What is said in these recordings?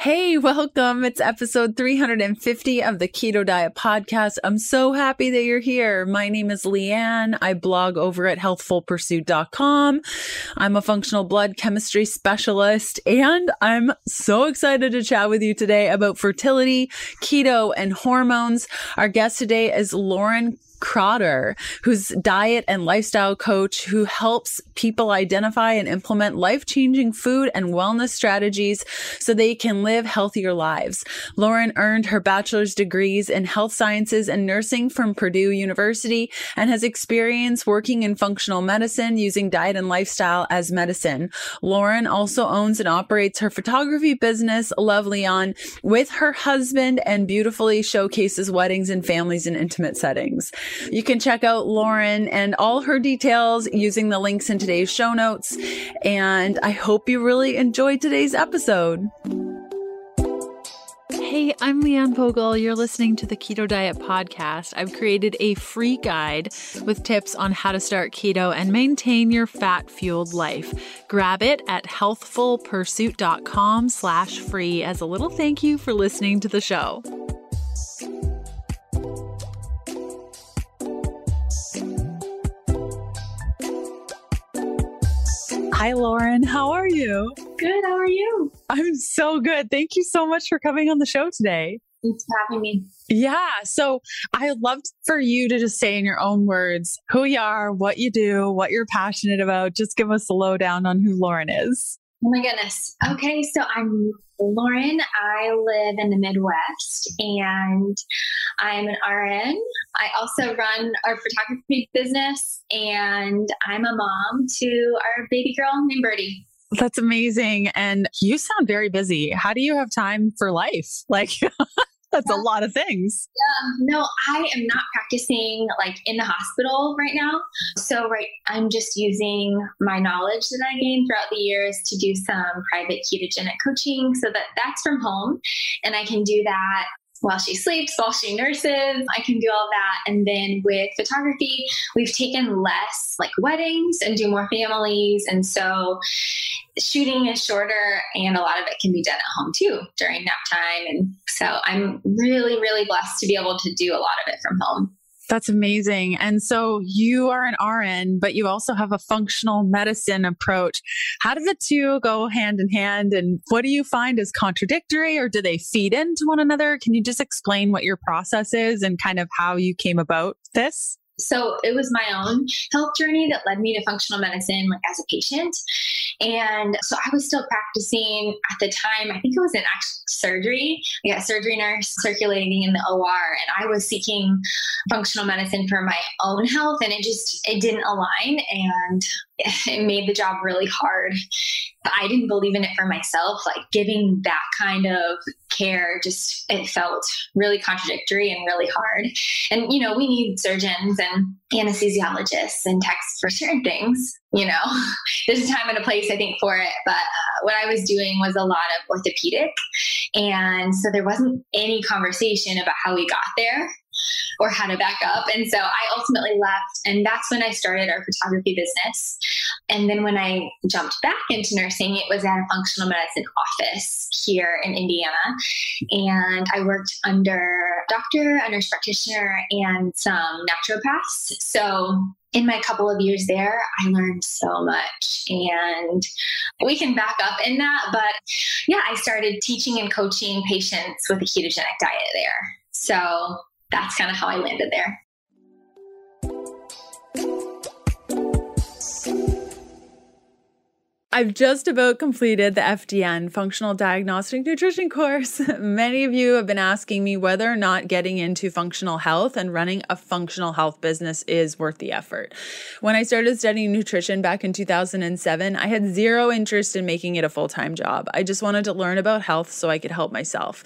Hey, welcome. It's episode 350 of the Keto Diet Podcast. I'm so happy that you're here. My name is Leanne. I blog over at healthfulpursuit.com. I'm a functional blood chemistry specialist, and I'm so excited to chat with you today about fertility, keto, and hormones. Our guest today is Lauren Krauter, who's diet and lifestyle coach who helps people identify and implement life-changing food and wellness strategies so they can live healthier lives. Lauren earned her bachelor's degrees in health sciences and nursing from Purdue University and has experience working in functional medicine using diet and lifestyle as medicine. Lauren also owns and operates her photography business, Love Leon, with her husband and beautifully showcases weddings and families in intimate settings. You can check out Lauren and all her details using the links in today's show notes. And I hope you really enjoyed today's episode. Hey, I'm Leanne Vogel. You're listening to the Keto Diet Podcast. I've created a free guide with tips on how to start keto and maintain your fat-fueled life. Grab it at healthfulpursuit.com/free as a little thank you for listening to the show. Hi, Lauren. How are you? Good. How are you? I'm so good. Thank you so much for coming on the show today. Thanks for having me. Yeah. So I'd love for you to just say in your own words who you are, what you do, what you're passionate about. Just give us a lowdown on who Lauren is. Oh my goodness. Okay. So I'm Lauren. I live in the Midwest and I'm an RN. I also run our photography business and I'm a mom to our baby girl named Birdie. That's amazing. And you sound very busy. How do you have time for life? Like that's a lot of things. No, I am not practicing like in the hospital right now. So I'm just using my knowledge that I gained throughout the years to do some private ketogenic coaching so that's from home. And I can do that while she sleeps, while she nurses. I can do all that. And then with photography, we've taken less like weddings and do more families. And so shooting is shorter and a lot of it can be done at home too during nap time. And so I'm really, really blessed to be able to do a lot of it from home. That's amazing. And so you are an RN, but you also have a functional medicine approach. How do the two go hand in hand? And what do you find is contradictory or do they feed into one another? Can you just explain what your process is and kind of how you came about this? So it was my own health journey that led me to functional medicine, like as a patient. And so I was still practicing at the time. I think it was in surgery. I got a surgery nurse circulating in the OR and I was seeking functional medicine for my own health. And it didn't align and it made the job really hard. But I didn't believe in it for myself. Like giving that kind of care, it felt really contradictory and really hard. And, you know, we need surgeons and anesthesiologists and techs for certain things, you know, there's a time and a place I think for it. But what I was doing was a lot of orthopedic. And so there wasn't any conversation about how we got there or how to back up. And so I ultimately left and that's when I started our photography business. And then when I jumped back into nursing, it was at a functional medicine office here in Indiana. And I worked under a doctor, a nurse practitioner, and some naturopaths. So in my couple of years there, I learned so much and we can back up in that. But yeah, I started teaching and coaching patients with a ketogenic diet there. So that's kind of how I landed there. I've just about completed the FDN, Functional Diagnostic Nutrition course. Many of you have been asking me whether or not getting into functional health and running a functional health business is worth the effort. When I started studying nutrition back in 2007, I had zero interest in making it a full-time job. I just wanted to learn about health so I could help myself.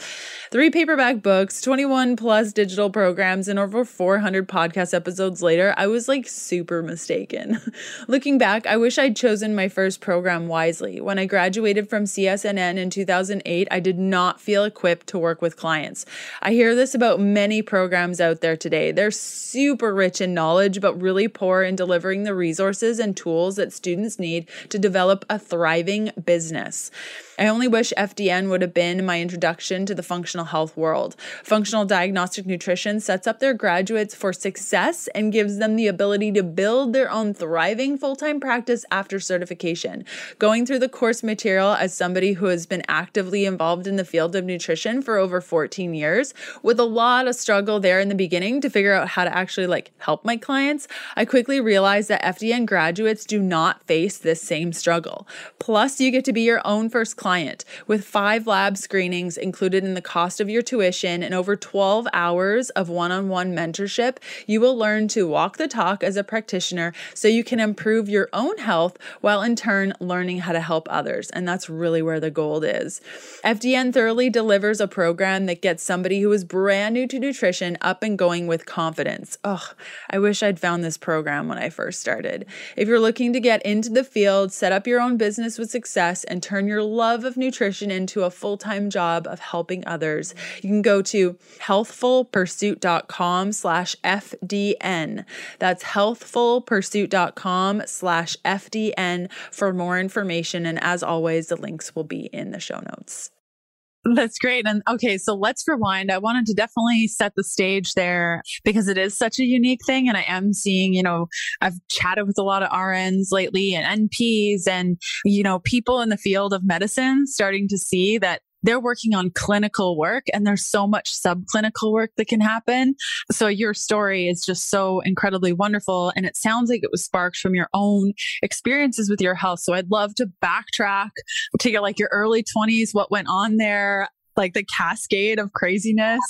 3 paperback books, 21 plus digital programs, and over 400 podcast episodes later, I was like super mistaken. Looking back, I wish I'd chosen my first program wisely. When I graduated from CSNN in 2008, I did not feel equipped to work with clients. I hear this about many programs out there today. They're super rich in knowledge, but really poor in delivering the resources and tools that students need to develop a thriving business. I only wish FDN would have been my introduction to the functional health world. Functional diagnostic nutrition sets up their graduates for success and gives them the ability to build their own thriving full-time practice after certification. Going through the course material as somebody who has been actively involved in the field of nutrition for over 14 years, with a lot of struggle there in the beginning to figure out how to actually help my clients, I quickly realized that FDN graduates do not face this same struggle. Plus, you get to be your own first client with 5 lab screenings included in the cost of your tuition, and over 12 hours of one-on-one mentorship. You will learn to walk the talk as a practitioner so you can improve your own health while in turn learning how to help others. And that's really where the gold is. FDN thoroughly delivers a program that gets somebody who is brand new to nutrition up and going with confidence. Oh, I wish I'd found this program when I first started. If you're looking to get into the field, set up your own business with success, and turn your love of nutrition into a full-time job of helping others, you can go to healthfulpursuit.com/FDN. That's healthfulpursuit.com/FDN for more information. And as always, the links will be in the show notes. That's great. And okay, so let's rewind. I wanted to definitely set the stage there because it is such a unique thing. And I am seeing, I've chatted with a lot of RNs lately and NPs and, people in the field of medicine starting to see that they're working on clinical work, and there's so much subclinical work that can happen. So your story is just so incredibly wonderful. And it sounds like it was sparked from your own experiences with your health. So I'd love to backtrack to your early 20s, what went on there, the cascade of craziness.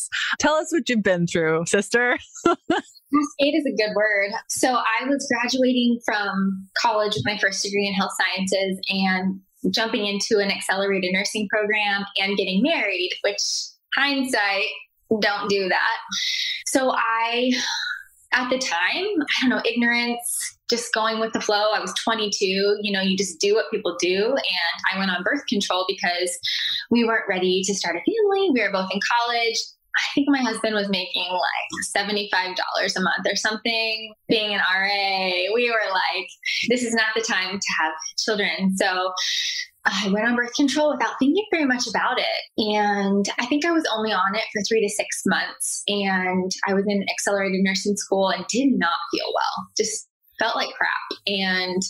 Tell us what you've been through, sister. Cascade is a good word. So I was graduating from college with my first degree in health sciences and jumping into an accelerated nursing program and getting married, which hindsight, don't do that. So I, at the time, ignorance, just going with the flow. I was 22, you just do what people do. And I went on birth control because we weren't ready to start a family. We were both in college. I think my husband was making $75 a month or something. Being an RA, we were this is not the time to have children. So I went on birth control without thinking very much about it. And I think I was only on it for 3 to 6 months. And I was in accelerated nursing school and did not feel well, just felt like crap. And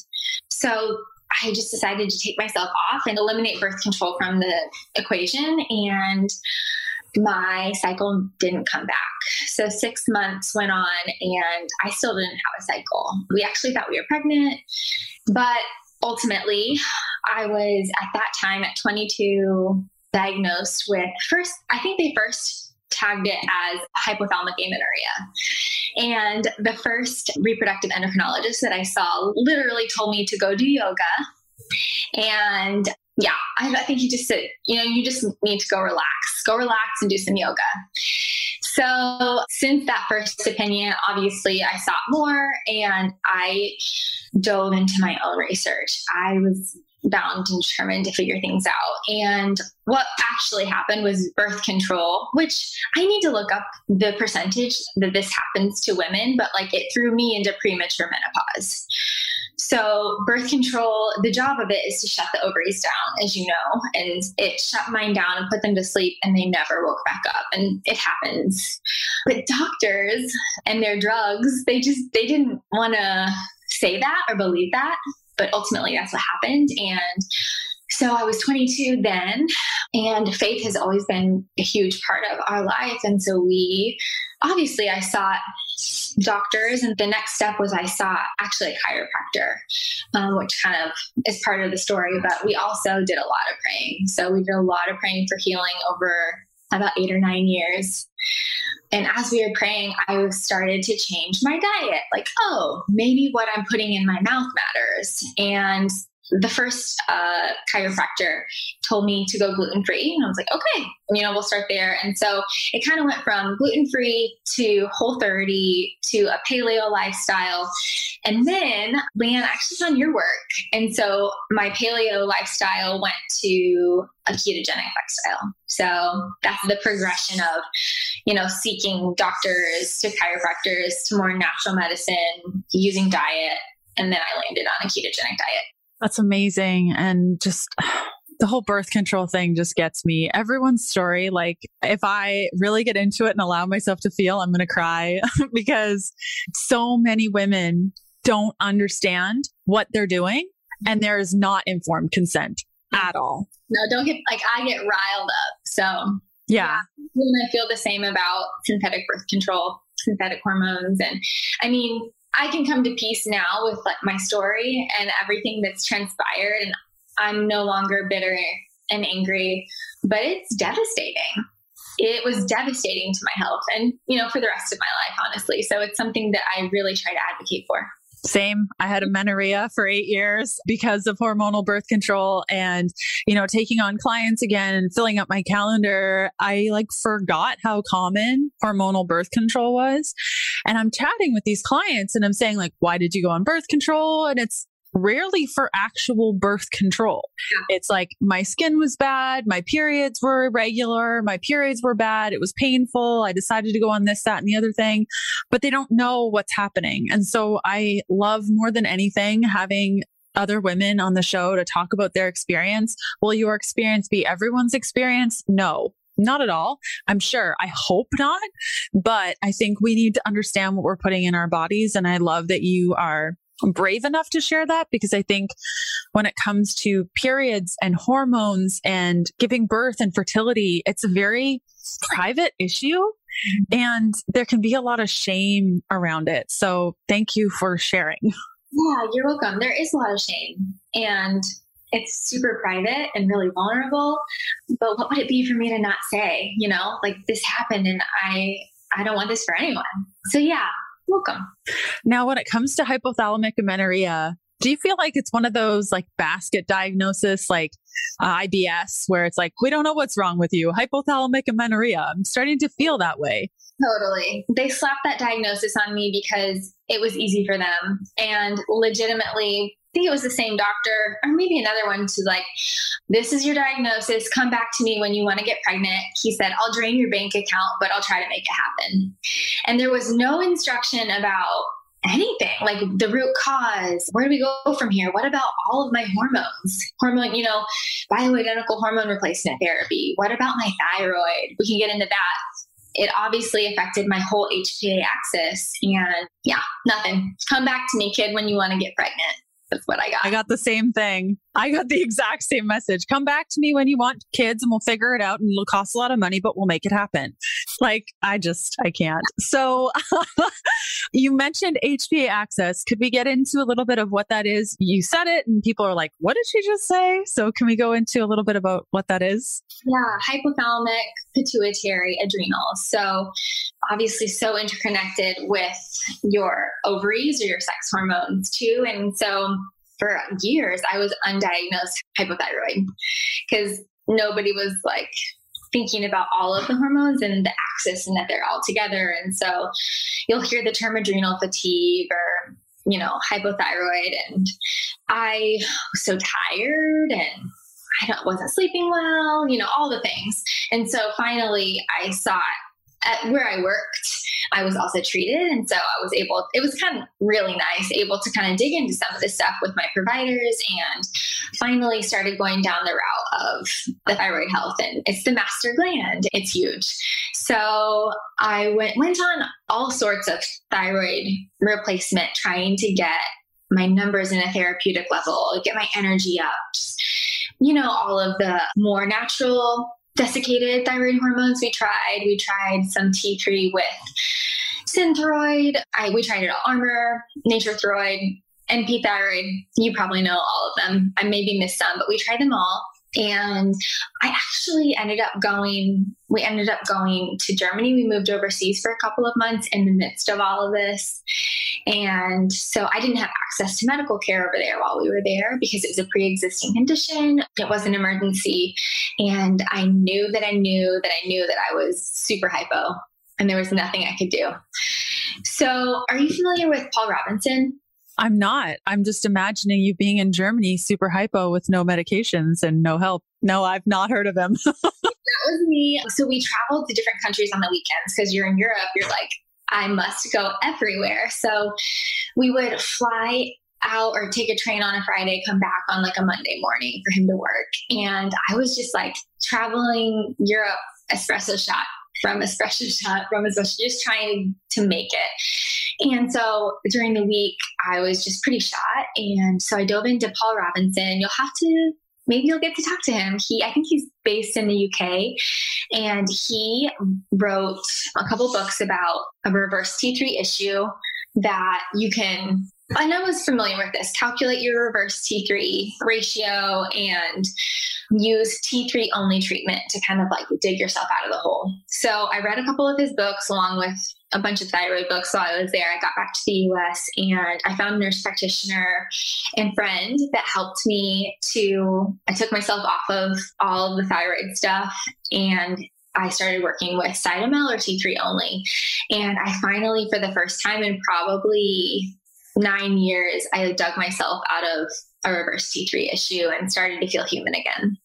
so I just decided to take myself off and eliminate birth control from the equation. And my cycle didn't come back. So 6 months went on and I still didn't have a cycle. We actually thought we were pregnant, but ultimately I was at that time at 22 diagnosed with they tagged it as hypothalamic amenorrhea. And the first reproductive endocrinologist that I saw literally told me to go do yoga. And yeah, I think you just sit, you just need to go relax and do some yoga. So since that first opinion, obviously I sought more and I dove into my own research. I was bound and determined to figure things out. And what actually happened was birth control, which I need to look up the percentage that this happens to women, but it threw me into premature menopause. So birth control, the job of it is to shut the ovaries down, as you know, and it shut mine down and put them to sleep and they never woke back up, and it happens. But doctors and their drugs, they didn't want to say that or believe that, but ultimately that's what happened. And so I was 22 then, and faith has always been a huge part of our life. And so obviously I sought doctors, and the next step was I sought actually a chiropractor, which kind of is part of the story, but we also did a lot of praying. So we did a lot of praying for healing over about 8 or 9 years. And as we were praying, I started to change my diet. Maybe what I'm putting in my mouth matters. And the first chiropractor told me to go gluten-free. And I was okay, we'll start there. And so it kind of went from gluten-free to Whole30 to a paleo lifestyle. And then, Leanne, I actually found your work. And so my paleo lifestyle went to a ketogenic lifestyle. So that's the progression of, seeking doctors to chiropractors to more natural medicine, using diet. And then I landed on a ketogenic diet. That's amazing. And just The whole birth control thing just gets me. Everyone's story, like if I really get into it and allow myself to feel, I'm going to cry because so many women don't understand what they're doing and there is not informed consent at all. No, don't get like, I get riled up. So yeah, I feel the same about synthetic birth control, synthetic hormones. And I mean, I can come to peace now with like my story and everything that's transpired, and I'm no longer bitter and angry, but it's devastating. It was devastating to my health and, you know, for the rest of my life, honestly. So it's something that I really try to advocate for. Same. I had amenorrhea for 8 years because of hormonal birth control, and, you know, taking on clients again and filling up my calendar, I like forgot how common hormonal birth control was. And I'm chatting with these clients and I'm saying like, why did you go on birth control? And it's rarely for actual birth control. It's like my skin was bad. My periods were irregular. My periods were bad. It was painful. I decided to go on this, that, and the other thing, but they don't know what's happening. And so I love more than anything having other women on the show to talk about their experience. Will your experience be everyone's experience? No. Not at all. I'm sure. I hope not. But I think we need to understand what we're putting in our bodies. And I love that you are brave enough to share that, because I think when it comes to periods and hormones and giving birth and fertility, it's a very private issue and there can be a lot of shame around it. So thank you for sharing. Yeah, you're welcome. There is a lot of shame and it's super private and really vulnerable, but what would it be for me to not say, you know, like this happened and I don't want this for anyone. So yeah. Welcome. Now, when it comes to hypothalamic amenorrhea, do you feel like it's one of those like basket diagnosis, like IBS, where it's like, we don't know what's wrong with you. Hypothalamic amenorrhea. I'm starting to feel that way. Totally. They slapped that diagnosis on me because it was easy for them. And legitimately, I think it was the same doctor or maybe another one to like, this is your diagnosis. Come back to me when you want to get pregnant. He said, I'll drain your bank account, but I'll try to make it happen. And there was no instruction about anything, like the root cause. Where do we go from here? What about all of my hormones? Hormone, you know, bioidentical hormone replacement therapy. What about my thyroid? We can get into that. It obviously affected my whole HPA axis. And yeah, nothing. Come back to me, kid, when you want to get pregnant. That's what I got. I got the same thing. I got the exact same message. Come back to me when you want kids and we'll figure it out and it'll cost a lot of money, but we'll make it happen. Like, I can't. So you mentioned HPA axis. Could we get into a little bit of what that is? You said it and people are like, what did she just say? So can we go into a little bit about what that is? Yeah. Hypothalamic, pituitary, adrenal. So obviously so interconnected with your ovaries or your sex hormones too. And so for years, I was undiagnosed hypothyroid because nobody was like thinking about all of the hormones and the axis and that they're all together. And so you'll hear the term adrenal fatigue or, you know, hypothyroid. And I was so tired and wasn't sleeping well, you know, all the things. And so finally I saw at where I worked, I was also treated. And so I was able, it was kind of really nice, able to kind of dig into some of this stuff with my providers and finally started going down the route of the thyroid health. And it's the master gland. It's huge. So I went on all sorts of thyroid replacement, trying to get my numbers in a therapeutic level, get my energy up, you know, all of the more natural desiccated thyroid hormones. We tried some T3 with Synthroid. We tried it all, Armor, NatureThroid, NP Thyroid. You probably know all of them. I maybe missed some, but we tried them all. And I actually ended up going to Germany. We moved overseas for a couple of months in the midst of all of this. And so I didn't have access to medical care over there while we were there because it was a pre-existing condition. It was an emergency. And I knew that I was super hypo and there was nothing I could do. So are you familiar with Paul Robinson? I'm not. I'm just imagining you being in Germany, super hypo with no medications and no help. No, I've not heard of him. That was me. So we traveled to different countries on the weekends because you're in Europe. You're like, I must go everywhere. So we would fly out or take a train on a Friday, come back on like a Monday morning for him to work. And I was just like traveling Europe, espresso shot from espresso, just trying to make it. And so during the week, I was just pretty shot. And so I dove into Paul Robinson. Maybe you'll get to talk to him. I think he's based in the UK, and he wrote a couple books about a reverse T3 issue that you can, and I was familiar with this, calculate your reverse T3 ratio and use T3 only treatment to kind of like dig yourself out of the hole. So I read a couple of his books along with a bunch of thyroid books while I was there. I got back to the US and I found a nurse practitioner and friend that helped me I took myself off of all of the thyroid stuff and I started working with Cytomel or T3 only. And I finally, for the first time in probably 9 years, I dug myself out of a reverse T3 issue and started to feel human again.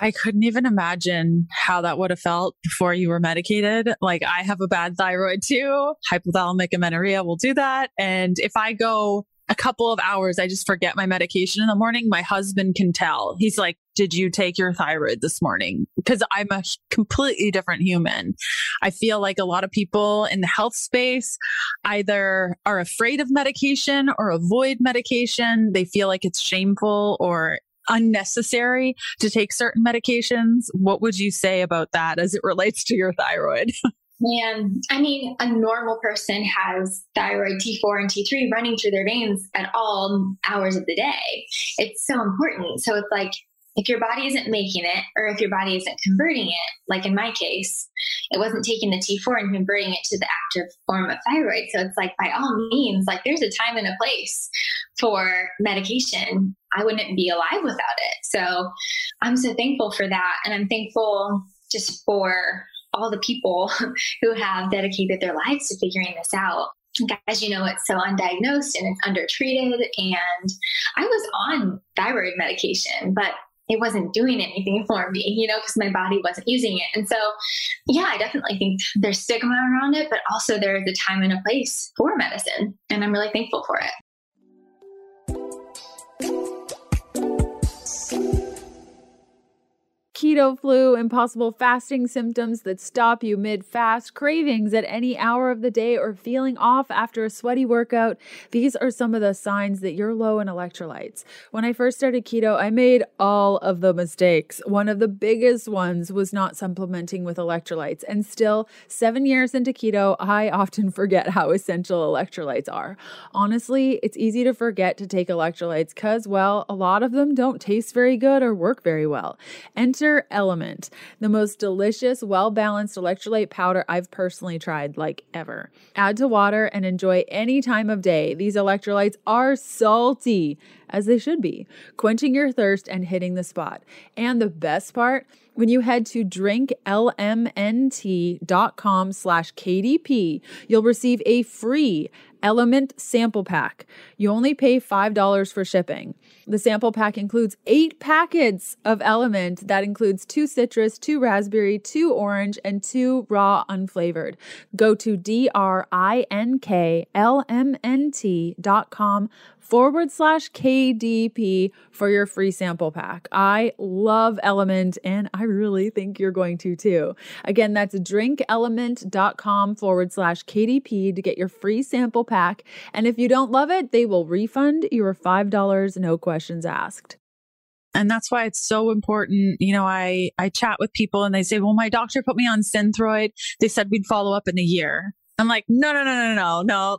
I couldn't even imagine how that would have felt before you were medicated. Like, I have a bad thyroid too. Hypothalamic amenorrhea will do that. And if I go a couple of hours, I just forget my medication in the morning, my husband can tell. He's like, "Did you take your thyroid this morning?" Because I'm a completely different human. I feel like a lot of people in the health space either are afraid of medication or avoid medication. They feel like it's shameful or unnecessary to take certain medications. What would you say about that as it relates to your thyroid? Man, I mean, a normal person has thyroid T4 and T3 running through their veins at all hours of the day. It's so important. So it's like, if your body isn't making it, or if your body isn't converting it, like in my case, it wasn't taking the T4 and converting it to the active form of thyroid. So it's like, by all means, like there's a time and a place for medication. I wouldn't be alive without it. So I'm so thankful for that. And I'm thankful just for all the people who have dedicated their lives to figuring this out. As you know, it's so undiagnosed and it's undertreated. And I was on thyroid medication, but it wasn't doing anything for me, you know, because my body wasn't using it. And so, yeah, I definitely think there's stigma around it, but also there is a time and a place for medicine. And I'm really thankful for it. Keto flu, impossible fasting symptoms that stop you mid-fast, cravings at any hour of the day, or feeling off after a sweaty workout. These are some of the signs that you're low in electrolytes. When I first started keto, I made all of the mistakes. One of the biggest ones was not supplementing with electrolytes. And still, 7 years into keto, I often forget how essential electrolytes are. Honestly, it's easy to forget to take electrolytes because, well, a lot of them don't taste very good or work very well. Enter Element, the most delicious, well-balanced electrolyte powder I've personally tried, like, ever. Add to water and enjoy any time of day. These electrolytes are salty, as they should be, quenching your thirst and hitting the spot. And the best part, when you head to drinklmnt.com/KDP, you'll receive a free Element sample pack. You only pay $5 for shipping. The sample pack includes 8 packets of Element. That includes 2 citrus, 2 raspberry, 2 orange, and 2 raw unflavored. Go to drinklmnt.com/KDP for your free sample pack. I love Element, and I really think you're going to too. Again, that's drinklmnt.com/KDP to get your free sample pack. And if you don't love it, they will refund your $5, no questions asked. And that's why it's so important. You know, I chat with people and they say, well, my doctor put me on Synthroid. They said we'd follow up in a year. I'm like, no.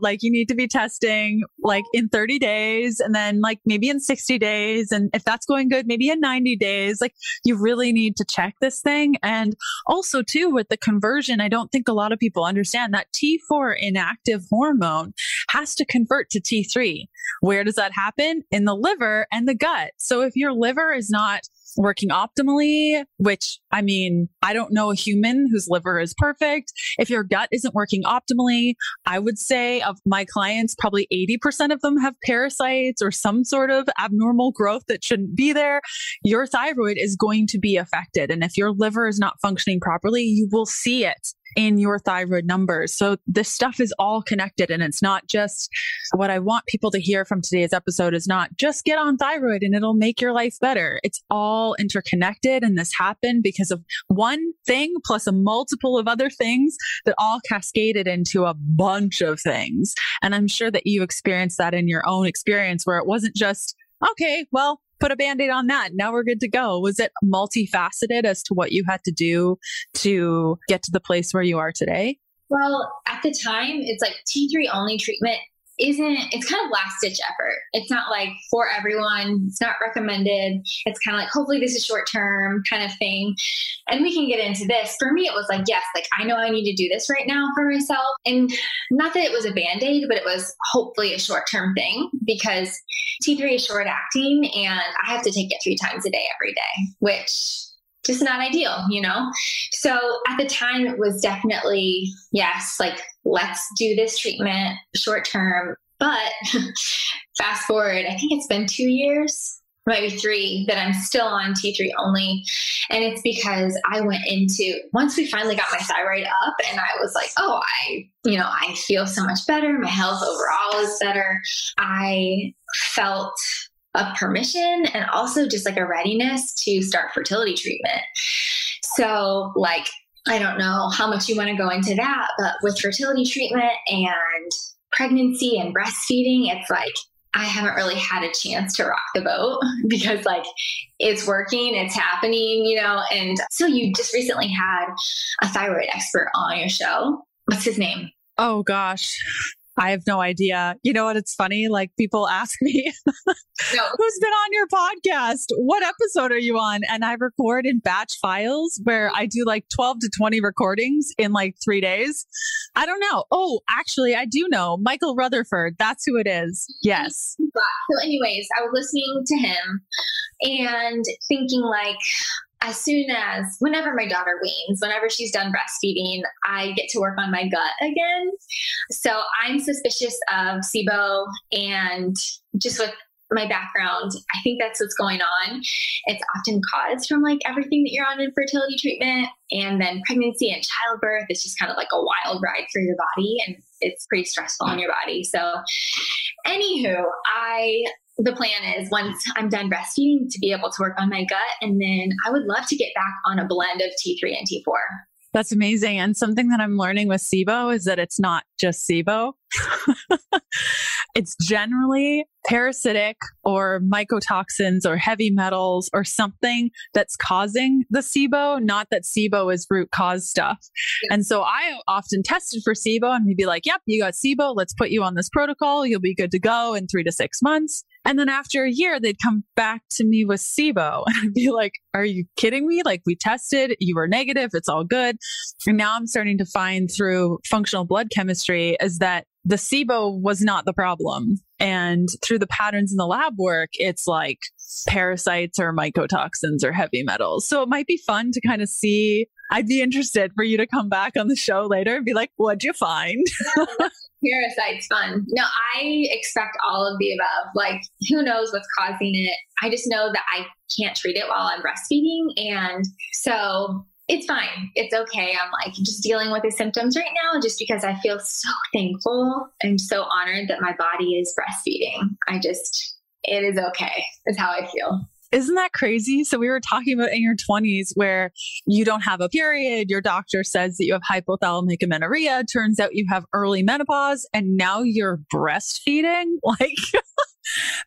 Like, you need to be testing like in 30 days and then like maybe in 60 days. And if that's going good, maybe in 90 days, like you really need to check this thing. And also too, with the conversion, I don't think a lot of people understand that T4 inactive hormone has to convert to T3. Where does that happen? In the liver and the gut. So if your liver is not working optimally, which, I mean, I don't know a human whose liver is perfect. If your gut isn't working optimally, I would say of my clients, probably 80% of them have parasites or some sort of abnormal growth that shouldn't be there. Your thyroid is going to be affected. And if your liver is not functioning properly, you will see it in your thyroid numbers. So this stuff is all connected, and it's not just what I want people to hear from today's episode is not just get on thyroid and it'll make your life better. It's all interconnected, and this happened because of one thing plus a multiple of other things that all cascaded into a bunch of things. And I'm sure that you experienced that in your own experience where it wasn't just, okay, well, put a Band-Aid on that. Now we're good to go. Was it multifaceted as to what you had to do to get to the place where you are today? Well, at the time, it's like T3 only treatment it's kind of last ditch effort. It's not like for everyone, it's not recommended. It's kind of like, hopefully this is short term kind of thing. And we can get into this. For me, it was like, yes, like I know I need to do this right now for myself. And not that it was a Band-Aid, but it was hopefully a short term thing because T3 is short acting and I have to take it 3 times a day every day, which just not ideal, you know? So at the time it was definitely, yes, like let's do this treatment short term, but fast forward, I think it's been 2 years, maybe 3 that I'm still on T3 only. And it's because I went into, once we finally got my thyroid up and I was like, oh, I feel so much better. My health overall is better. I felt of permission and also just like a readiness to start fertility treatment. So like, I don't know how much you want to go into that, but with fertility treatment and pregnancy and breastfeeding, it's like, I haven't really had a chance to rock the boat because like it's working, it's happening, you know? And so you just recently had a thyroid expert on your show. What's his name? Oh gosh. I have no idea. You know what? It's funny. Like people ask me, who's been on your podcast? What episode are you on? And I record in batch files where I do like 12 to 20 recordings in like 3 days. I don't know. Oh, actually I do know. Michael Rutherford. That's who it is. Yes. So anyways, I was listening to him and thinking like, whenever my daughter weans, whenever she's done breastfeeding, I get to work on my gut again. So I'm suspicious of SIBO, and just with my background, I think that's what's going on. It's often caused from like everything that you're on in fertility treatment, and then pregnancy and childbirth. It's just kind of like a wild ride for your body, and it's pretty stressful on your body. So anywho, the plan is once I'm done breastfeeding to be able to work on my gut. And then I would love to get back on a blend of T3 and T4. That's amazing. And something that I'm learning with SIBO is that it's not just SIBO. It's generally parasitic or mycotoxins or heavy metals or something that's causing the SIBO, not that SIBO is root cause stuff. Yeah. And so I often tested for SIBO and we'd be like, yep, you got SIBO. Let's put you on this protocol. You'll be good to go in 3 to 6 months. And then after a year, they'd come back to me with SIBO. And I'd be like, are you kidding me? Like we tested, you were negative. It's all good. And now I'm starting to find through functional blood chemistry is that the SIBO was not the problem. And through the patterns in the lab work, it's like parasites or mycotoxins or heavy metals. So it might be fun to kind of see. I'd be interested for you to come back on the show later and be like, what'd you find? Parasites fun. No, I expect all of the above. Like who knows what's causing it? I just know that I can't treat it while I'm breastfeeding. And so it's fine. It's okay. I'm like just dealing with the symptoms right now, just because I feel so thankful and so honored that my body is breastfeeding. It is okay. It's how I feel. Isn't that crazy? So we were talking about in your 20s where you don't have a period, your doctor says that you have hypothalamic amenorrhea, turns out you have early menopause, and now you're breastfeeding. Like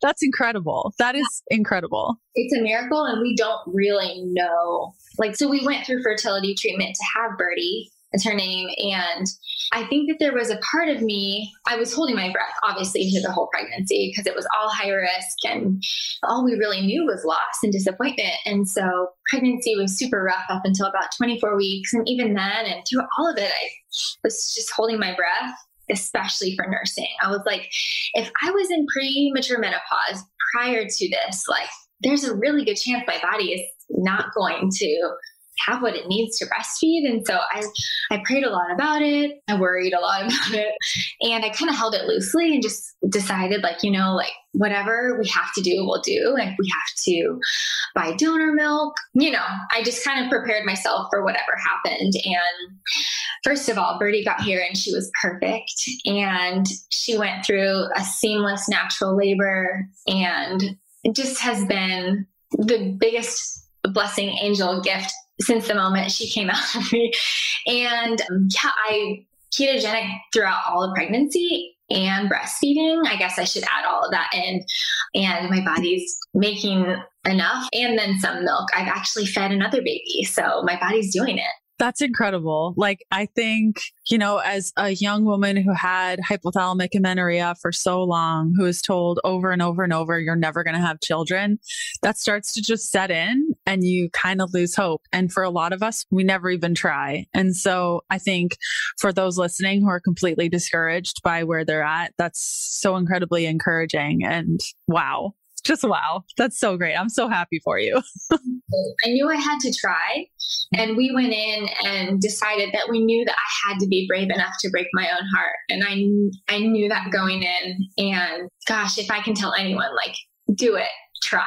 that's incredible. That is incredible. It's a miracle. And we don't really know. Like, so we went through fertility treatment to have Birdie, is her name. And I think that there was a part of me, I was holding my breath, obviously, through the whole pregnancy because it was all high risk and all we really knew was loss and disappointment. And so pregnancy was super rough up until about 24 weeks. And even then, and through all of it, I was just holding my breath, especially for nursing. I was like, if I was in premature menopause prior to this, like there's a really good chance my body is not going to have what it needs to breastfeed. And so I prayed a lot about it. I worried a lot about it, and I kind of held it loosely and just decided like, you know, like whatever we have to do, we'll do. Like we have to buy donor milk, you know, I just kind of prepared myself for whatever happened. And First of all, Birdie got here and she was perfect, and she went through a seamless natural labor, and it just has been the biggest blessing, angel gift since the moment she came out of me. And I ketogenic throughout all of pregnancy and breastfeeding. I guess I should add all of that in. And my body's making enough and then some milk. I've actually fed another baby, so my body's doing it. That's incredible. Like, I think, you know, as a young woman who had hypothalamic amenorrhea for so long, who was told over and over and over, you're never going to have children, that starts to just set in and you kind of lose hope. And for a lot of us, we never even try. And so I think for those listening who are completely discouraged by where they're at, that's so incredibly encouraging. And wow. Just wow. That's so great. I'm so happy for you. I knew I had to try, and we went in and decided that we knew that I had to be brave enough to break my own heart. And I knew that going in, and gosh, if I can tell anyone, like, do it, try.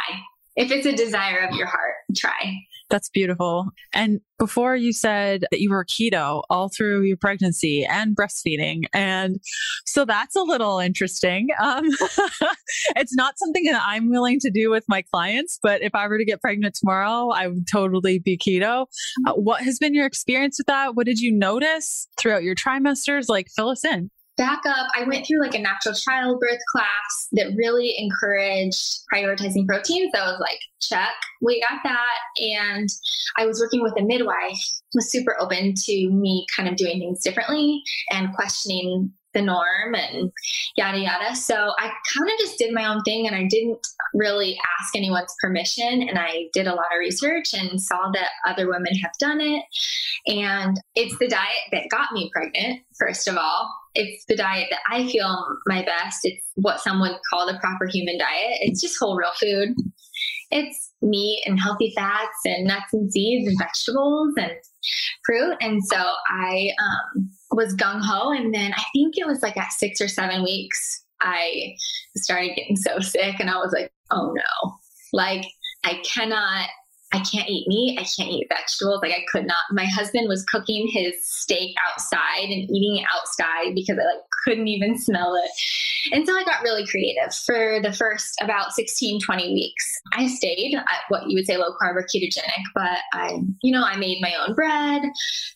If it's a desire of your heart, try. That's beautiful. And before, you said that you were keto all through your pregnancy and breastfeeding. And so that's a little interesting. It's not something that I'm willing to do with my clients, but if I were to get pregnant tomorrow, I would totally be keto. What has been your experience with that? What did you notice throughout your trimesters? Like, fill us in. Back up, I went through like a natural childbirth class that really encouraged prioritizing protein. So I was like, check, we got that. And I was working with a midwife who was super open to me kind of doing things differently and questioning the norm and yada, yada. So I kind of just did my own thing, and I didn't really ask anyone's permission. And I did a lot of research and saw that other women have done it. And it's the diet that got me pregnant, first of all. It's the diet that I feel my best. It's what some would call the proper human diet. It's just whole, real food. It's meat and healthy fats and nuts and seeds and vegetables and fruit. And so I was gung-ho. And then I think it was like at 6 or 7 weeks, I started getting so sick, and I was like, oh no, like I can't eat meat. I can't eat vegetables. Like, I could not. My husband was cooking his steak outside and eating it outside because I like couldn't even smell it. And so I got really creative. For the first about 16, 20 weeks, I stayed at what you would say low carb or ketogenic, but I made my own bread.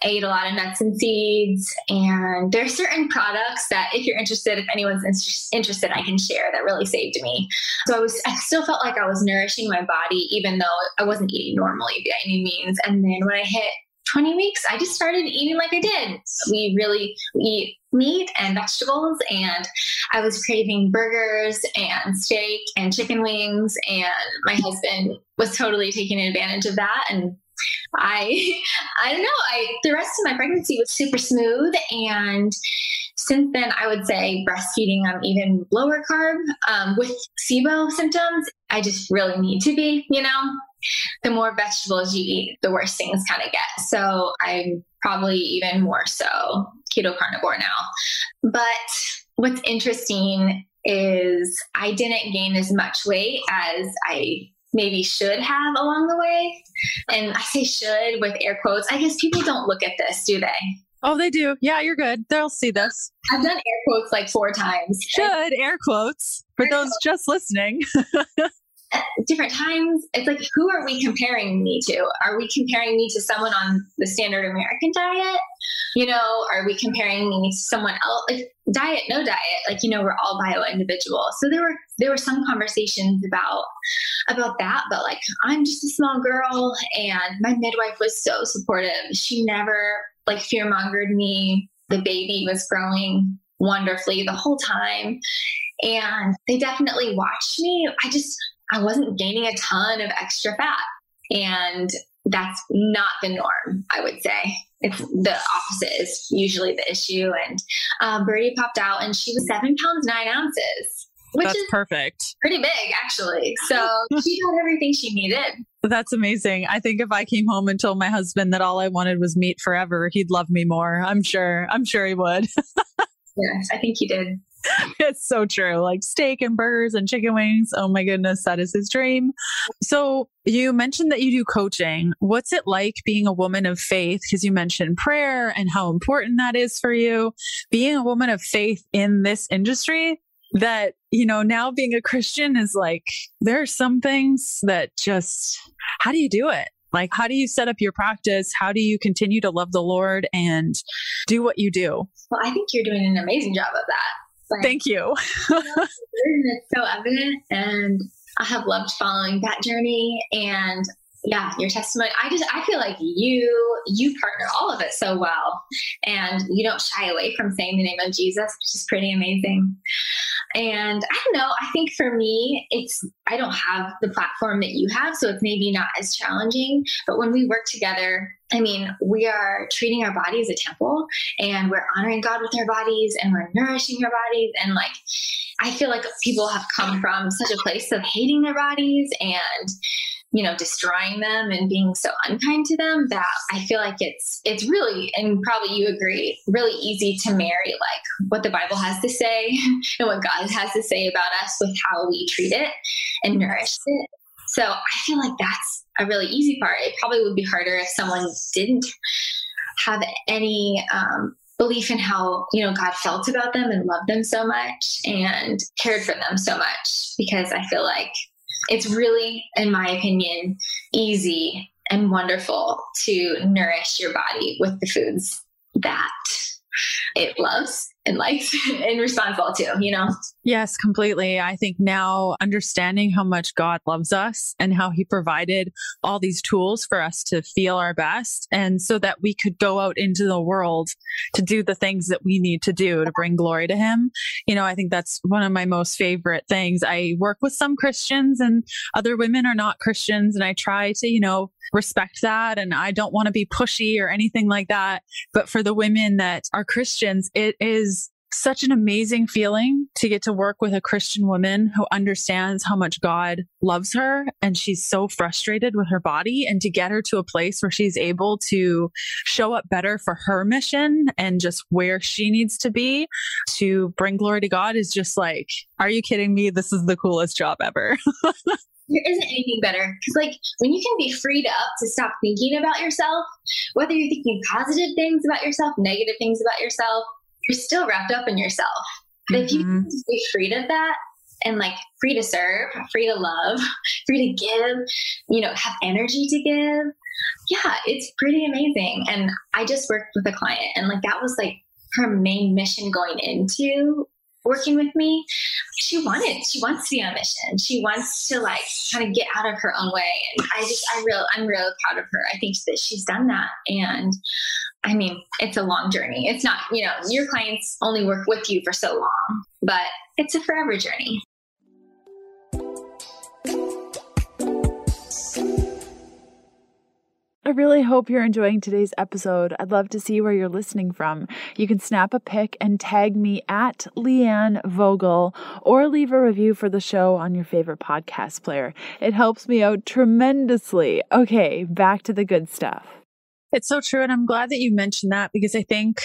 I ate a lot of nuts and seeds, and there are certain products that if you're interested, if anyone's interested, I can share that really saved me. So I still felt like I was nourishing my body, even though I wasn't eating normally by any means. And then when I hit 20 weeks, I just started eating like I did. We eat meat and vegetables, and I was craving burgers and steak and chicken wings. And my husband was totally taking advantage of that. And I don't know, the rest of my pregnancy was super smooth. And since then, I would say breastfeeding, I'm even lower carb, with SIBO symptoms. I just really need to be, the more vegetables you eat, the worse things kind of get. So I'm probably even more so keto carnivore now. But what's interesting is I didn't gain as much weight as I maybe should have along the way. And I say should with air quotes. I guess people don't look at this, do they? Oh, they do. Yeah, you're good. They'll see this. I've done air quotes like 4 times. Should, air quotes, for those just listening. At different times, it's like, who are we comparing me to? Are we comparing me to someone on the standard American diet? Are we comparing me to someone else? Like, diet, no diet, we're all bio individuals. So there were some conversations about that, but like, I'm just a small girl, and my midwife was so supportive. She never like fear-mongered me. The baby was growing wonderfully the whole time, and they definitely watched me. I wasn't gaining a ton of extra fat, and that's not the norm. I would say it's the opposite is usually the issue. And Birdie popped out, and she was 7 pounds, 9 ounces, which is perfect. Pretty big, actually. So she got everything she needed. That's amazing. I think if I came home and told my husband that all I wanted was meat forever, he'd love me more. I'm sure he would. Yes, I think he did. It's so true. Like steak and burgers and chicken wings. Oh my goodness, that is his dream. So you mentioned that you do coaching. What's it like being a woman of faith? Because you mentioned prayer and how important that is for you. Being a woman of faith in this industry that, you know, now being a Christian is like, there are some things that just, how do you do it? Like, how do you set up your practice? How do you continue to love the Lord and do what you do? Well, I think you're doing an amazing job of that. Like, thank you. It's so evident. And I have loved following that journey. And yeah, your testimony. I feel like you partner all of it so well, and you don't shy away from saying the name of Jesus, which is pretty amazing. And I don't know, I think for me, I don't have the platform that you have, so it's maybe not as challenging, but when we work together, I mean, we are treating our body as a temple, and we're honoring God with our bodies, and we're nourishing our bodies. And like, I feel like people have come from such a place of hating their bodies and, you know, destroying them and being so unkind to them that I feel like it's really, and probably you agree, really easy to marry like what the Bible has to say and what God has to say about us with how we treat it and nourish it. So I feel like that's a really easy part. It probably would be harder if someone didn't have any, belief in how, you know, God felt about them and loved them so much and cared for them so much, because I feel like it's really, in my opinion, easy and wonderful to nourish your body with the foods that it loves and likes and responds well to, you know? Yes, completely. I think now understanding how much God loves us and how he provided all these tools for us to feel our best, and so that we could go out into the world to do the things that we need to do to bring glory to him. You know, I think that's one of my most favorite things. I work with some Christians and other women are not Christians, and I try to, you know, respect that. And I don't want to be pushy or anything like that. But for the women that are Christians, it is such an amazing feeling to get to work with a Christian woman who understands how much God loves her. And she's so frustrated with her body, and to get her to a place where she's able to show up better for her mission and just where she needs to be to bring glory to God is just like, are you kidding me? This is the coolest job ever. There isn't anything better. Because like when you can be freed up to stop thinking about yourself, whether you're thinking positive things about yourself, negative things about yourself, you're still wrapped up in yourself. But if you can be freed of that and like free to serve, free to love, free to give, you know, have energy to give. Yeah, it's pretty amazing. And I just worked with a client, and like that was like her main mission going into working with me. She wants to be on a mission. She wants to like kind of get out of her own way. And I'm really proud of her. I think that she's done that. And I mean, it's a long journey. It's not, you know, your clients only work with you for so long, but it's a forever journey. I really hope you're enjoying today's episode. I'd love to see where you're listening from. You can snap a pic and tag me at Leanne Vogel, or leave a review for the show on your favorite podcast player. It helps me out tremendously. Okay, back to the good stuff. It's so true. And I'm glad that you mentioned that, because I think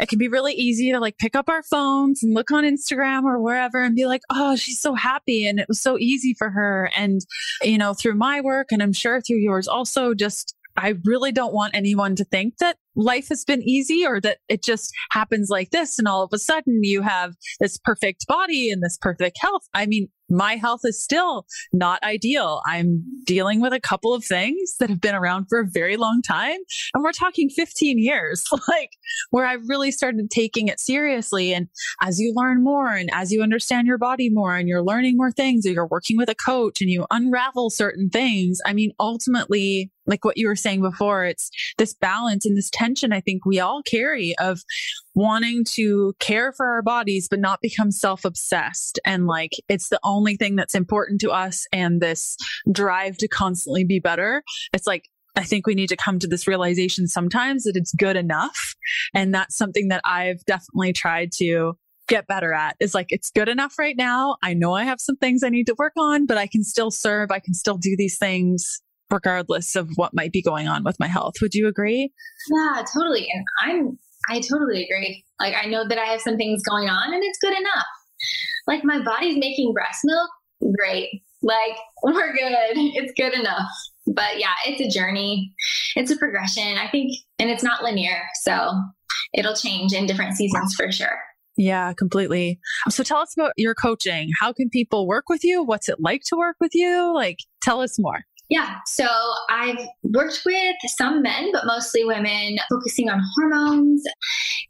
it can be really easy to like pick up our phones and look on Instagram or wherever and be like, oh, she's so happy. And it was so easy for her. And, you know, through my work, and I'm sure through yours also, just I really don't want anyone to think that life has been easy or that it just happens like this. And all of a sudden you have this perfect body and this perfect health. I mean, my health is still not ideal. I'm dealing with a couple of things that have been around for a very long time. And we're talking 15 years, like where I really started taking it seriously. And as you learn more and as you understand your body more and you're learning more things, or you're working with a coach and you unravel certain things, I mean, ultimately, like what you were saying before, it's this balance and this tension I think we all carry of wanting to care for our bodies, but not become self-obsessed. And like, it's the only thing that's important to us. And this drive to constantly be better. It's like, I think we need to come to this realization sometimes that it's good enough. And that's something that I've definitely tried to get better at, is like, it's good enough right now. I know I have some things I need to work on, but I can still serve. I can still do these things regardless of what might be going on with my health. Would you agree? Yeah, totally. And I totally agree. Like, I know that I have some things going on and it's good enough. Like, my body's making breast milk. Great. Like, we're good. It's good enough. But yeah, it's a journey. It's a progression, I think. And it's not linear. So it'll change in different seasons for sure. Yeah, completely. So tell us about your coaching. How can people work with you? What's it like to work with you? Like, tell us more. Yeah. So I've worked with some men, but mostly women, focusing on hormones,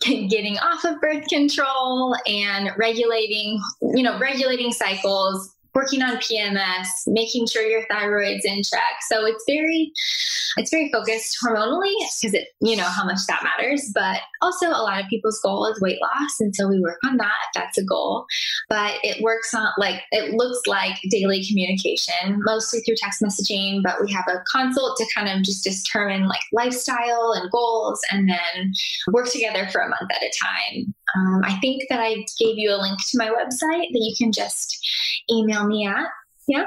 getting off of birth control and regulating cycles, working on PMS, making sure your thyroid's in check. So it's very focused hormonally, because it, you know, how much that matters, but also a lot of people's goal is weight loss. And so we work on that. That's a goal, but it looks like daily communication, mostly through text messaging, but we have a consult to kind of just determine like lifestyle and goals, and then work together for a month at a time. I think that I gave you a link to my website that you can just email me at. Yeah.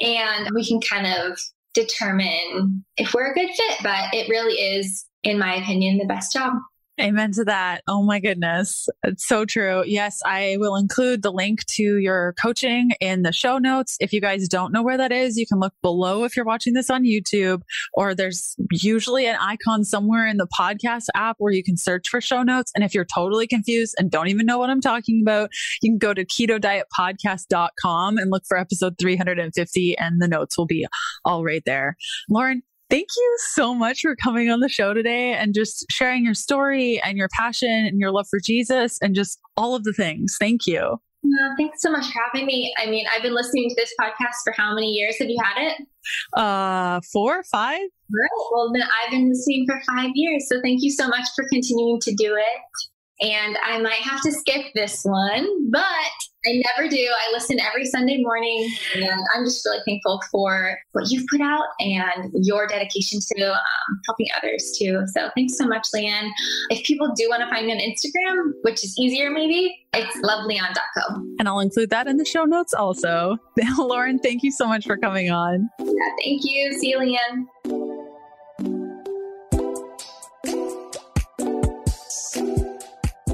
And we can kind of determine if we're a good fit, but it really is, in my opinion, the best job. Amen to that. Oh my goodness. It's so true. Yes. I will include the link to your coaching in the show notes. If you guys don't know where that is, you can look below if you're watching this on YouTube, or there's usually an icon somewhere in the podcast app where you can search for show notes. And if you're totally confused and don't even know what I'm talking about, you can go to ketodietpodcast.com and look for episode 350, and the notes will be all right there. Lauren, thank you so much for coming on the show today and just sharing your story and your passion and your love for Jesus and just all of the things. Thank you. Thanks so much for having me. I mean, I've been listening to this podcast for how many years have you had it? 4 or 5. Right. Well, then I've been listening for 5 years. So thank you so much for continuing to do it. And I might have to skip this one, but I never do. I listen every Sunday morning, and I'm just really thankful for what you've put out and your dedication to helping others too. So thanks so much, Leanne. If people do want to find me on Instagram, which is easier maybe, it's loveleanne.co. And I'll include that in the show notes also. Lauren, thank you so much for coming on. Yeah, thank you. See you, Leanne.